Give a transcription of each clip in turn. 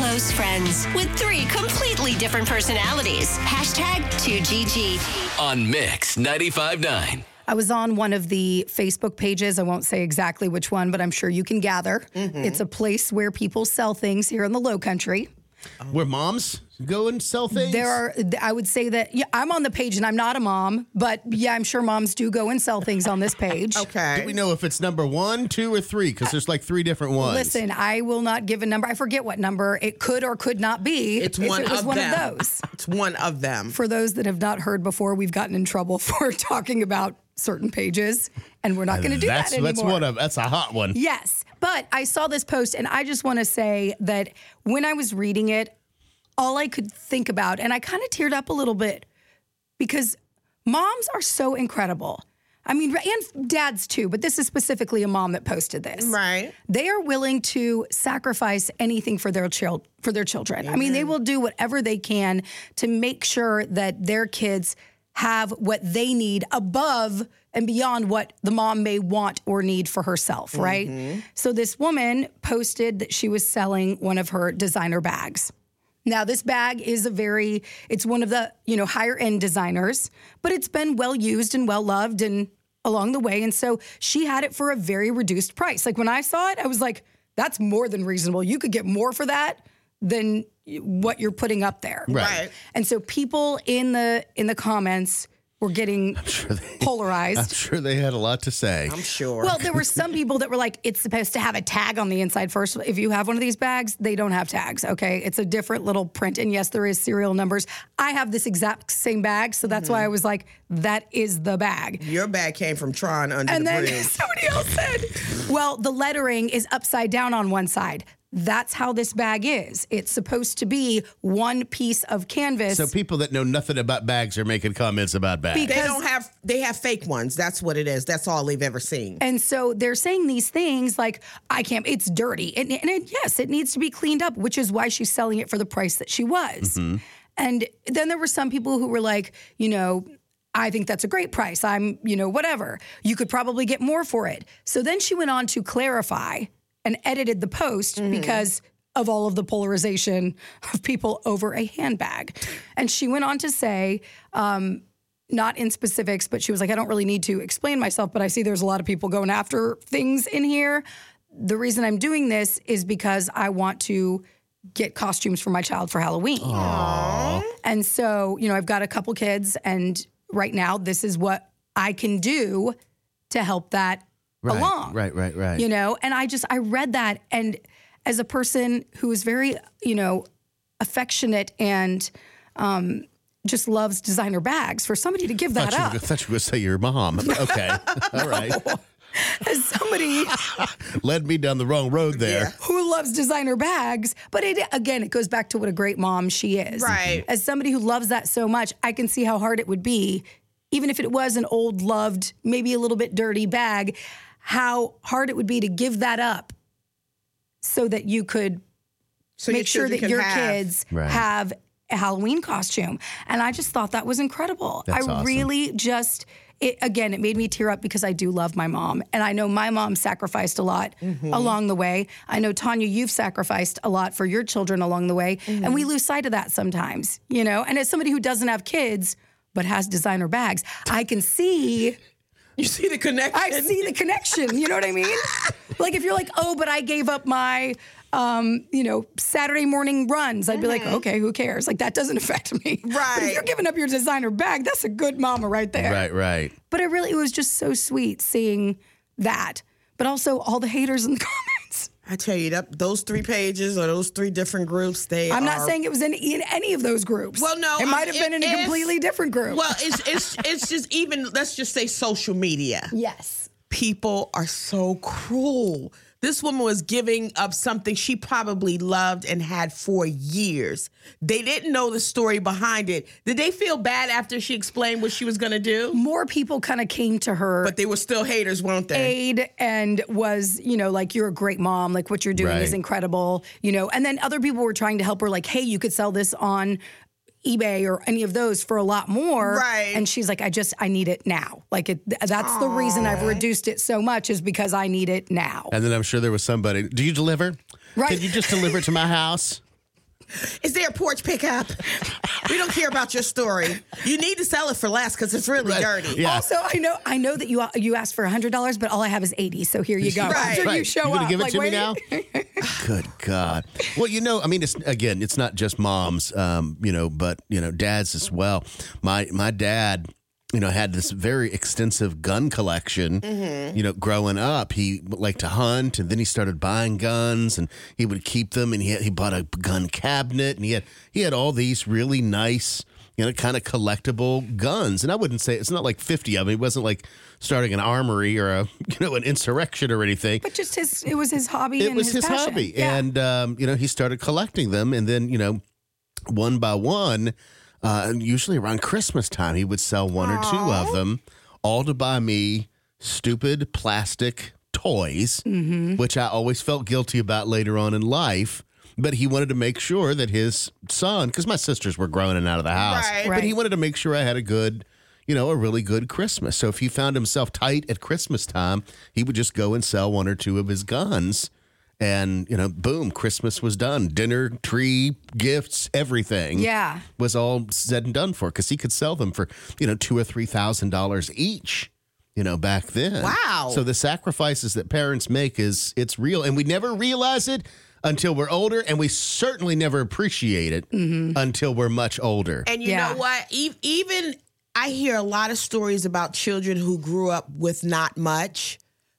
close friends with three completely different personalities. #2GG. On Mix 95.9. I was on one of the Facebook pages. I won't say exactly which one, but I'm sure you can gather. Mm-hmm. It's a place where people sell things here in the Lowcountry. Where moms go and sell things? There are, I would say that, yeah, I'm on the page and I'm not a mom, but yeah, I'm sure moms do go and sell things on this page. Okay. Do we know if it's number 1, 2, or 3? Because there's like 3 different ones. Listen, I will not give a number. I forget what number. It could or could not be. It's one of those. It's one of them. For those that have not heard before, we've gotten in trouble for talking about certain pages, and we're not going to do that anymore. That's a hot one. Yes. But I saw this post, and I just want to say that when I was reading it, all I could think about, and I kind of teared up a little bit, because moms are so incredible. I mean, and dads too, but this is specifically a mom that posted this. Right. They are willing to sacrifice anything for their children. Mm-hmm. I mean, they will do whatever they can to make sure that their kids have what they need above and beyond what the mom may want or need for herself, right? Mm-hmm. So this woman posted that she was selling one of her designer bags. Now, this bag is it's one of the, higher-end designers, but it's been well-used and well-loved and along the way, and so she had it for a very reduced price. Like, when I saw it, I was like, that's more than reasonable. You could get more for that than what you're putting up there. Right. And so people in the comments were getting polarized. I'm sure they had a lot to say. I'm sure. Well, there were some people that were like, it's supposed to have a tag on the inside first. If you have one of these bags, they don't have tags, okay? It's a different little print. And yes, there is serial numbers. I have this exact same bag, so that's why I was like, that is the bag. Your bag came from Tron under the bridge. And then somebody else said, well, the lettering is upside down on one side. That's how this bag is. It's supposed to be one piece of canvas. So people that know nothing about bags are making comments about bags. Because they have fake ones. That's what it is. That's all they've ever seen. And so they're saying these things like, it's dirty. And it needs to be cleaned up, which is why she's selling it for the price that she was. Mm-hmm. And then there were some people who were like, I think that's a great price. I'm, whatever. You could probably get more for it. So then she went on to clarify and edited the post because of all of the polarization of people over a handbag. And she went on to say, not in specifics, but she was like, I don't really need to explain myself, but I see there's a lot of people going after things in here. The reason I'm doing this is because I want to get costumes for my child for Halloween. Aww. And so, I've got a couple kids, and right now this is what I can do to help that along. Right. And I read that, and as a person who is very, affectionate and just loves designer bags, for somebody to give that up. I thought you were going to say your mom. Okay. All right. As somebody led me down the wrong road there. Yeah. Who loves designer bags, but it goes back to what a great mom she is. Right. As somebody who loves that so much, I can see how hard it would be, even if it was an old, loved, maybe a little bit dirty bag, how hard it would be to give that up so that you could make sure that your kids have a Halloween costume. And I just thought that was incredible. That's awesome. It made me tear up because I do love my mom. And I know my mom sacrificed a lot along the way. I know, Tanya, you've sacrificed a lot for your children along the way. Mm-hmm. And we lose sight of that sometimes, And as somebody who doesn't have kids but has designer bags, I can see... You see the connection? I see the connection. You know what I mean? Like, if you're like, oh, but I gave up my, Saturday morning runs, I'd be like, okay, who cares? Like, that doesn't affect me. Right. But if you're giving up your designer bag, that's a good mama right there. Right. But it was just so sweet seeing that. But also all the haters in the comments. I tell you, those 3 pages or those 3 different groups, I'm not saying it was in any of those groups. Well, no. It might have been in a completely different group. Well, it's just let's just say social media. Yes. People are so cruel. This woman was giving up something she probably loved and had for years. They didn't know the story behind it. Did they feel bad after she explained what she was going to do? More people kind of came to her. But they were still haters, weren't they? Aid and was, like, you're a great mom. Like, what you're doing is incredible, And then other people were trying to help her, like, hey, you could sell this on eBay or any of those for a lot more. Right. And she's like, I need it now. Like, that's the reason I've reduced it so much is because I need it now. And then I'm sure there was somebody, do you deliver? Right. Can you just deliver it to my house? Is there a porch pickup? We don't care about your story. You need to sell it for less because it's really dirty. Yeah. Also, I know that you asked for $100, but all I have is $80. So here you go. Right. You show up. You gonna give it to me now? Good God. Well, it's not just moms, but dads as well. My dad, had this very extensive gun collection, growing up. He liked to hunt, and then he started buying guns, and he would keep them, and he bought a gun cabinet, and he had all these really nice, kind of collectible guns. And I wouldn't say, it's not like 50 of them. It wasn't like starting an armory or an insurrection or anything. But just it was his hobby and his passion. It was his hobby. Yeah. And, he started collecting them, and then, one by one, usually around Christmas time, he would sell one or two of them, all to buy me stupid plastic toys, which I always felt guilty about later on in life. But he wanted to make sure that his son, because my sisters were grown and out of the house, but he wanted to make sure I had a good, a really good Christmas. So if he found himself tight at Christmas time, he would just go and sell one or two of his guns. And, boom, Christmas was done. Dinner, tree, gifts, everything was all said and done for, because he could sell them for, $2,000 or $3,000 each, back then. Wow. So the sacrifices that parents make, it's real. And we never realize it until we're older, and we certainly never appreciate it until we're much older. And you know what? Even I hear a lot of stories about children who grew up with not much.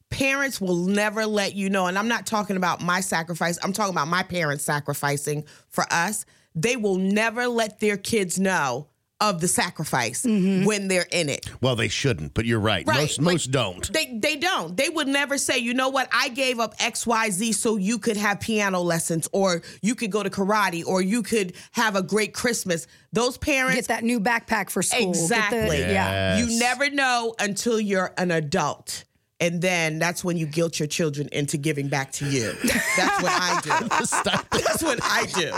Parents will never let you know, and I'm not talking about my sacrifice. I'm talking about my parents sacrificing for us. They will never let their kids know of the sacrifice when they're in it. Well, they shouldn't, but you're right. Most don't. They don't. They would never say, you know what, I gave up XYZ so you could have piano lessons, or you could go to karate, or you could have a great Christmas. Those parents. Get that new backpack for school. Exactly. You never know until you're an adult. And then that's when you guilt your children into giving back to you. That's what I do. That's what I do.